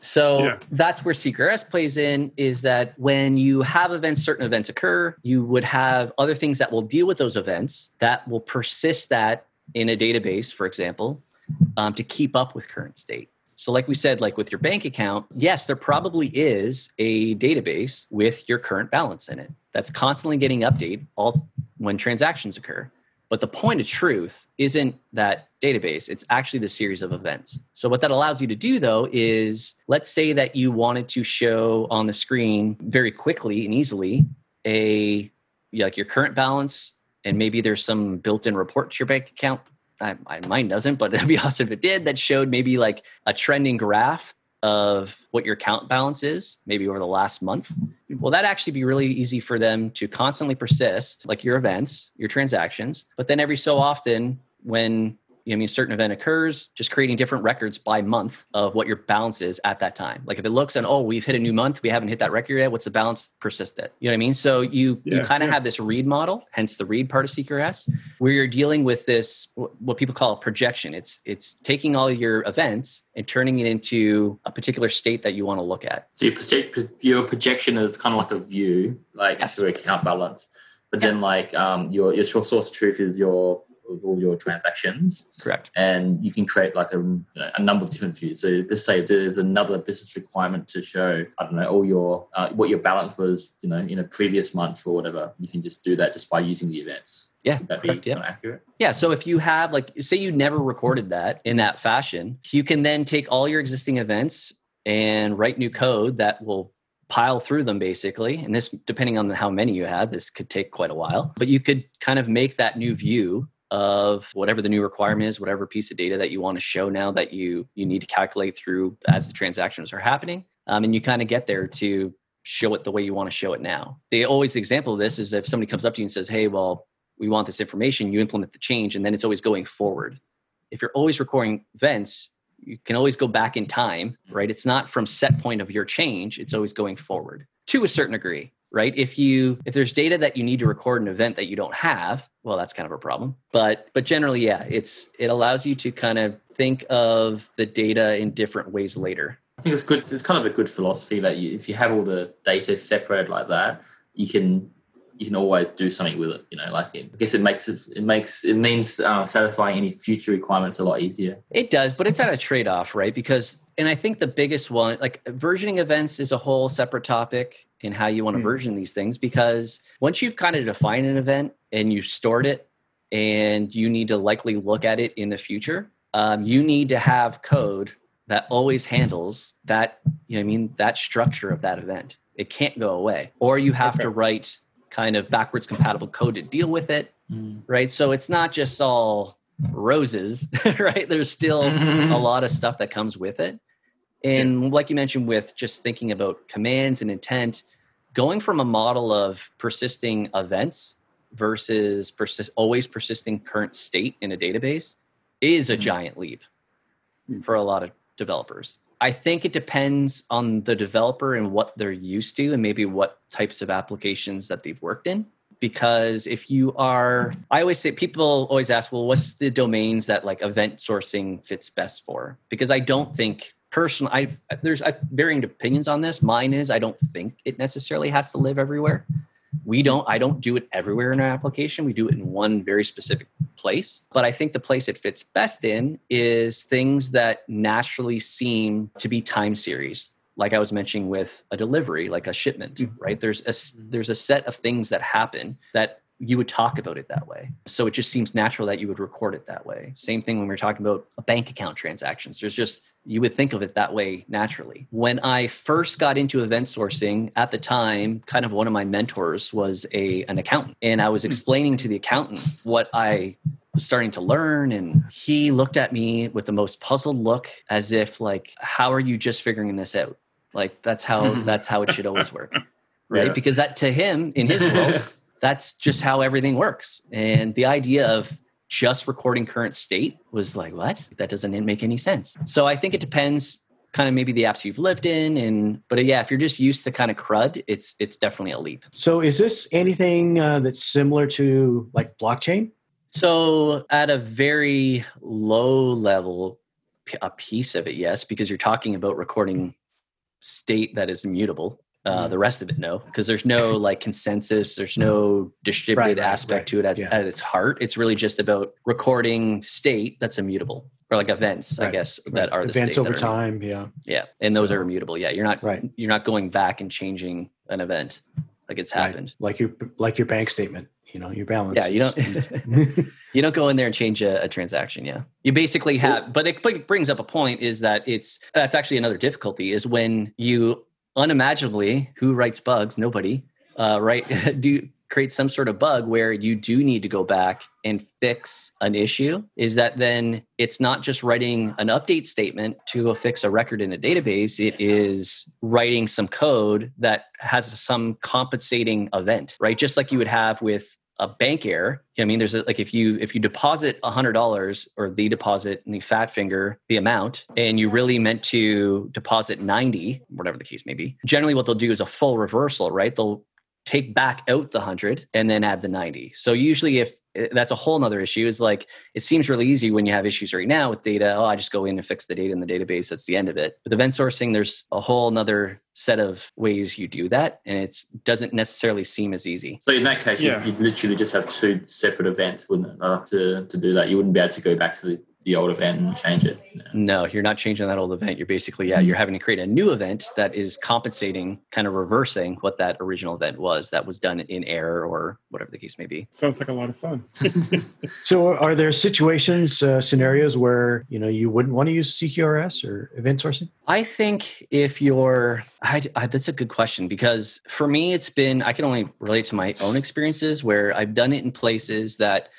So yeah. That's where C Q R S plays in, is that when you have events, certain events occur, you would have other things that will deal with those events that will persist that in a database, for example, um, to keep up with current state. So like we said, like with your bank account, yes, there probably is a database with your current balance in it. That's constantly getting updated all when transactions occur. But the point of truth isn't that database. It's actually the series of events. So what that allows you to do, though, is let's say that you wanted to show on the screen very quickly and easily a like your current balance, and maybe there's some built-in report to your bank account. I, I, mine doesn't, but it'd be awesome if it did. That showed maybe like a trending graph of what your account balance is, maybe over the last month. Well, that'd actually be really easy for them to constantly persist, like your events, your transactions. But then every so often, when you know, I mean, a certain event occurs, just creating different records by month of what your balance is at that time. Like if it looks and, oh, we've hit a new month, we haven't hit that record yet, what's the balance? Persist it. You know what I mean? So you yeah, you kind of yeah. have this read model, hence the read part of C Q R S, where you're dealing with this, what people call a projection. It's it's taking all your events and turning it into a particular state that you want to look at. So your, proje- your projection is kind of like a view, like yes. to account balance. But yeah. then like um, your, your source of truth is your of all your transactions. Correct. And you can create like a, you know, a number of different views. So let's say there's another business requirement to show, I don't know, all your, uh, what your balance was, you know, in a previous month or whatever. You can just do that just by using the events. Yeah. Would that correct, be yeah. kind of accurate? Yeah. So if you have like, say you never recorded that in that fashion, you can then take all your existing events and write new code that will pile through them basically. And this, depending on how many you have, this could take quite a while, but you could kind of make that new view of whatever the new requirement is, whatever piece of data that you want to show now that you you need to calculate through as the transactions are happening. Um, and you kind of get there to show it the way you want to show it now. The always the example of this is if somebody comes up to you and says, hey, well, we want this information, you implement the change, and then it's always going forward. If you're always recording events, you can always go back in time, right? It's not from set point of your change, it's always going forward to a certain degree. Right? If you if there's data that you need to record an event that you don't have, well, that's kind of a problem. But but generally, yeah, it's it allows you to kind of think of the data in different ways later. I think it's good. It's kind of a good philosophy that you, if you have all the data separated like that, you can you can always do something with it. You know, like it, I guess it makes it, it makes it means uh, satisfying any future requirements a lot easier. It does, but it's at a trade-off, right? Because and I think the biggest one, like versioning events, is a whole separate topic. And how you want to version these things, because once you've kind of defined an event and you stored it and you need to likely look at it in the future, um, you need to have code that always handles that, you know what I mean, that structure of that event. It can't go away. Or you have to write kind of backwards compatible code to deal with it, mm. right? So it's not just all roses, right? There's still a lot of stuff that comes with it. And yeah. like you mentioned with just thinking about commands and intent, going from a model of persisting events versus persist, always persisting current state in a database is a mm-hmm. giant leap mm-hmm. for a lot of developers. I think it depends on the developer and what they're used to and maybe what types of applications that they've worked in. Because if you are, I always say, people always ask, well, what's the domains that like event sourcing fits best for? Because I don't think... Personally, I've, there's I've varying opinions on this. Mine is I don't think it necessarily has to live everywhere. We don't. I don't do it everywhere in our application. We do it in one very specific place. But I think the place it fits best in is things that naturally seem to be time series. Like I was mentioning with a delivery, like a shipment, mm-hmm. right? There's a, there's a set of things that happen that you would talk about it that way. So it just seems natural that you would record it that way. Same thing when we're talking about bank account transactions. There's just, you would think of it that way naturally. When I first got into event sourcing at the time, kind of one of my mentors was a an accountant. And I was explaining to the accountant what I was starting to learn. And he looked at me with the most puzzled look as if like, how are you just figuring this out? Like, that's how, that's how it should always work. Right. Yeah. Because that to him in his world, that's just how everything works. And the idea of just recording current state was like, what? That doesn't make any sense. So I think it depends kind of maybe the apps you've lived in. and But yeah, if you're just used to kind of crud, it's it's definitely a leap. So is this anything uh, that's similar to like blockchain? So at a very low level, a piece of it, yes, because you're talking about recording state that is immutable. Uh, the rest of it, no, because there's no like consensus. There's no distributed right, right, aspect right. to it at, yeah. at its heart. It's really just about recording state that's immutable. or like events, right, I guess, right. that are the events state over are, time. Yeah. Yeah. And those so, are immutable. Yeah. You're not, right. you're not going back and changing an event. Like it's happened. Right. Like your, like your bank statement, you know, your balance. Yeah. You don't, you don't go in there and change a, a transaction. Yeah. You basically have, but it, but it brings up a point is that it's, that's actually another difficulty is when you unimaginably, who writes bugs? Nobody, uh, right. do create some sort of bug where you do need to go back and fix an issue, is that then it's not just writing an update statement to affix a record in a database. It is writing some code that has some compensating event, right? Just like you would have with a bank error. I mean, there's a, like if you if you deposit one hundred dollars or the deposit and the fat finger, the amount, and you really meant to deposit ninety, whatever the case may be, generally what they'll do is a full reversal, right? They'll take back out the one hundred and then add the ninety. So usually if that's a whole nother issue is like, it seems really easy when you have issues right now with data. Oh, I just go in and fix the data in the database. That's the end of it. With event sourcing, there's a whole nother set of ways you do that. And it doesn't necessarily seem as easy. So in that case, yeah. you'd literally just have two separate events, wouldn't it? Uh, to, to do that, you wouldn't be able to go back to the the old event and change it. No. no, you're not changing that old event. You're basically, yeah, you're having to create a new event that is compensating, kind of reversing what that original event was that was done in error or whatever the case may be. Sounds like a lot of fun. So are there situations, uh, scenarios where, you know, you wouldn't want to use C Q R S or event sourcing? I think if you're, I, I, that's a good question because for me, it's been, I can only relate to my own experiences where I've done it in places that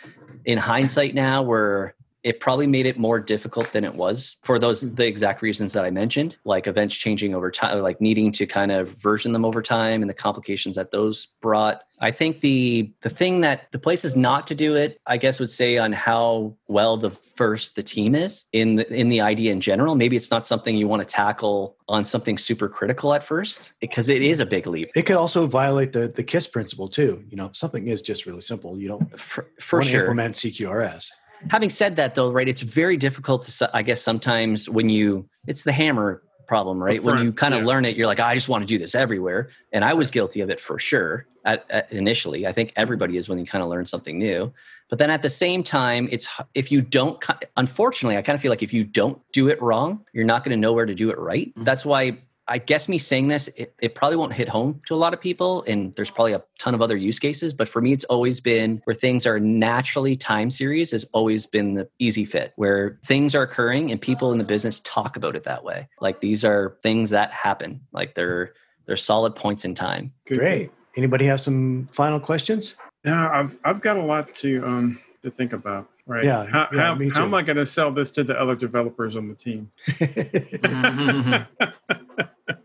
in hindsight now were, it probably made it more difficult than it was for those, the exact reasons that I mentioned, like events changing over time, like needing to kind of version them over time and the complications that those brought. I think the the thing that the places not to do it, I guess, would say on how well the first the team is in the, in the idea in general. Maybe it's not something you want to tackle on something super critical at first because it is a big leap. It could also violate the the KISS principle too. You know, if something is just really simple, you don't for, for want to sure. implement C Q R S. Having said that, though, right, it's very difficult to, I guess, sometimes when you, it's the hammer problem, right? When you kind of yeah. learn it, you're like, I just want to do this everywhere. And I was guilty of it for sure at, at initially. I think everybody is when you kind of learn something new. But then at the same time, it's if you don't, unfortunately, I kind of feel like if you don't do it wrong, you're not going to know where to do it right. Mm-hmm. That's why I guess me saying this, it, it probably won't hit home to a lot of people. And there's probably a ton of other use cases. But for me, it's always been where things are naturally time series has always been the easy fit where things are occurring and people in the business talk about it that way. Like these are things that happen. Like they're, they're solid points in time. Great. Anybody have some final questions? No, I've, I've got a lot to, um, to think about. Right. Yeah. How, yeah, how, how am I going to sell this to the other developers on the team?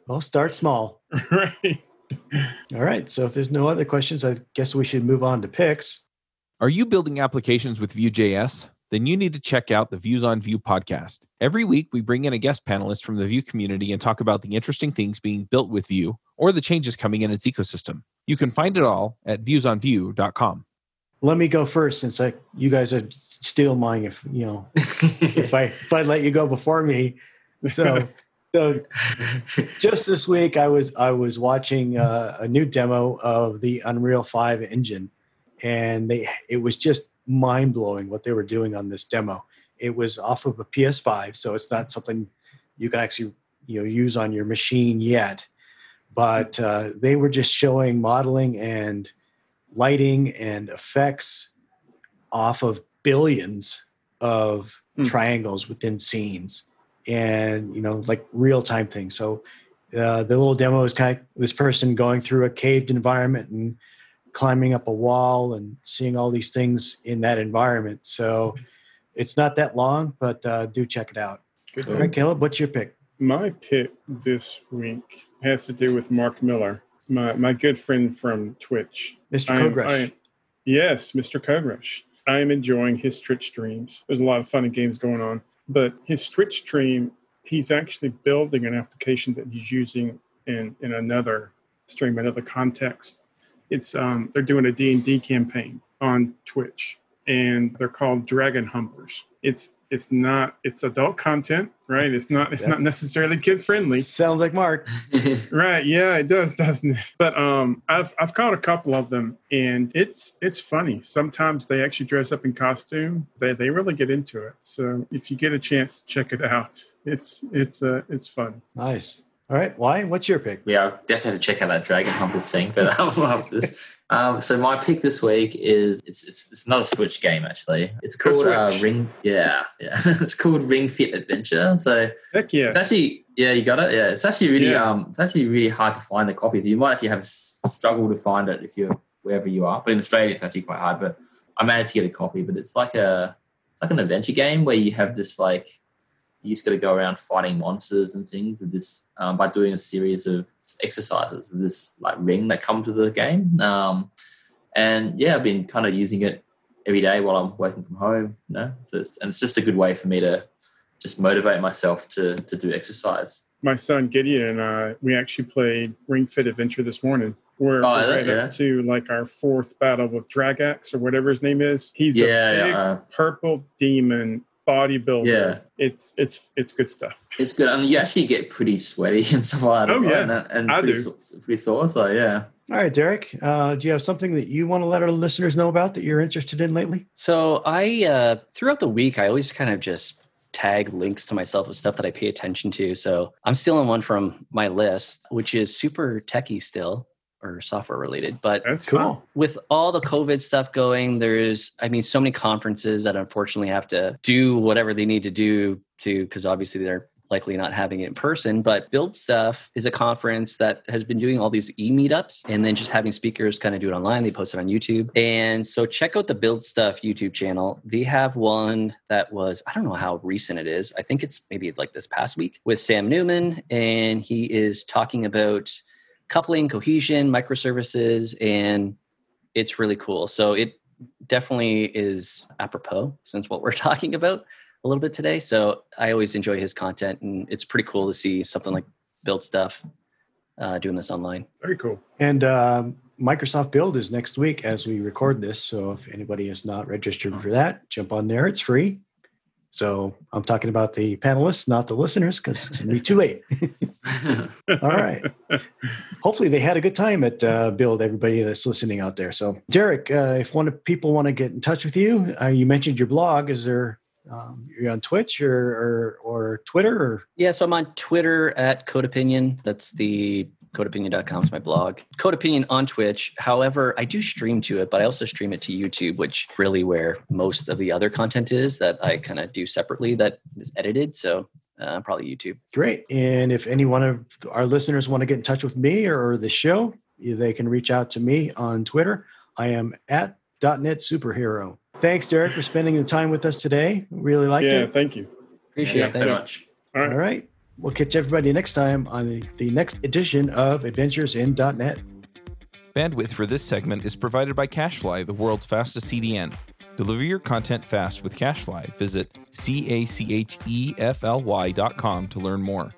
Well, start small. Right. All right. So if there's no other questions, I guess we should move on to picks. Are you building applications with Vue.js? Then you need to check out the Views on Vue podcast. Every week, we bring in a guest panelist from the Vue community and talk about the interesting things being built with Vue or the changes coming in its ecosystem. You can find it all at views on vue dot com. Let me go first since I, you guys are still mine if, you know, if I if I let you go before me. So, so just this week I was I was watching uh, a new demo of the Unreal five engine, and they it was just mind-blowing what they were doing on this demo. It was off of a P S five, so it's not something you can actually, you know, use on your machine yet. But uh, they were just showing modeling and lighting and effects off of billions of mm. triangles within scenes and, you know, like real-time things. So uh, the little demo is kind of this person going through a caved environment and climbing up a wall and seeing all these things in that environment. So it's not that long, but uh, do check it out. Good. All right, Caleb, what's your pick? My pick this week has to do with Mark Miller. My my good friend from Twitch. Mister CodeRush. Yes, Mister CodeRush. I am enjoying his Twitch streams. There's a lot of fun and games going on. But his Twitch stream, he's actually building an application that he's using in, in another stream, another context. It's um, they're doing a D and D campaign on Twitch, and they're called Dragon Humblers. It's It's not. It's adult content, right? It's not. It's That's, not necessarily kid friendly. Sounds like Mark, right? Yeah, it does, doesn't it? But um, I've I've caught a couple of them, and it's it's funny. Sometimes they actually dress up in costume. They they really get into it. So if you get a chance, check it out. It's it's uh it's fun. Nice. All right, Wai, what's your pick? Yeah, I'll definitely have to check out that Dragon Humble thing, but I'll love this. Um, so my pick this week is it's it's, it's another Switch game actually. It's called uh, Ring. Yeah, yeah. It's called Ring Fit Adventure. So heck yeah. It's actually yeah, you got it. Yeah, it's actually really yeah. um, it's actually really hard to find the copy. You might actually have struggled to find it if you're wherever you are. But in Australia, it's actually quite hard. But I managed to get a copy. But it's like a like an adventure game where you have this like. You just got to go around fighting monsters and things with this um, by doing a series of exercises with this like ring that comes with the game. Um, and yeah, I've been kind of using it every day while I'm working from home. You know, so it's, and it's just a good way for me to just motivate myself to to do exercise. My son Gideon and I, we actually played Ring Fit Adventure this morning. We're, oh, we're right yeah. up to like our fourth battle with Dragax or whatever his name is. He's yeah, a big yeah, uh, purple demon. Bodybuilder, yeah. it's it's it's good stuff. It's good. I mean, you actually get pretty sweaty and stuff like that. Oh yeah, right? and, and I pretty do. Sore, pretty sore, so yeah. All right, Derek. Uh, do you have something that you want to let our listeners know about that you're interested in lately? So I uh, throughout the week, I always kind of just tag links to myself with stuff that I pay attention to. So I'm stealing one from my list, which is super techie still. Or software related, but that's cool. With all the COVID stuff going, there's, I mean, so many conferences that unfortunately have to do whatever they need to do to, because obviously they're likely not having it in person, but Build Stuff is a conference that has been doing all these e-meetups and then just having speakers kind of do it online. They post it on YouTube. And so check out the Build Stuff YouTube channel. They have one that was, I don't know how recent it is. I think it's maybe like this past week with Sam Newman. And he is talking about coupling, cohesion, microservices, and it's really cool. So it definitely is apropos since what we're talking about a little bit today. So I always enjoy his content, and it's pretty cool to see something like Build Stuff uh, doing this online. Very cool. And um, Microsoft Build is next week as we record this. So if anybody is not registered for that, jump on there. It's free. So I'm talking about the panelists, not the listeners, because it's going to be too late. All right. Hopefully they had a good time at uh, Build, everybody that's listening out there. So Derek, uh, if one of people want to get in touch with you, uh, you mentioned your blog. Is there, um, you're on Twitch or, or, or Twitter? Or? Yeah, so I'm on Twitter at CodeOpinion. That's the code opinion dot com is my blog. CodeOpinion on Twitch. However, I do stream to it, but I also stream it to YouTube, which really where most of the other content is that I kind of do separately that is edited. So uh, probably YouTube. Great. And if any one of our listeners want to get in touch with me or the show, they can reach out to me on Twitter. I am at .NET Superhero. Thanks, Derek, for spending the time with us today. Really liked yeah, it. Yeah, thank you. Appreciate yeah, it. Thanks so much. All right. All right. We'll catch everybody next time on the, the next edition of Adventures in .dot net. Bandwidth for this segment is provided by CacheFly, the world's fastest C D N. Deliver your content fast with CacheFly. Visit C A C H E F L Y dot com to learn more.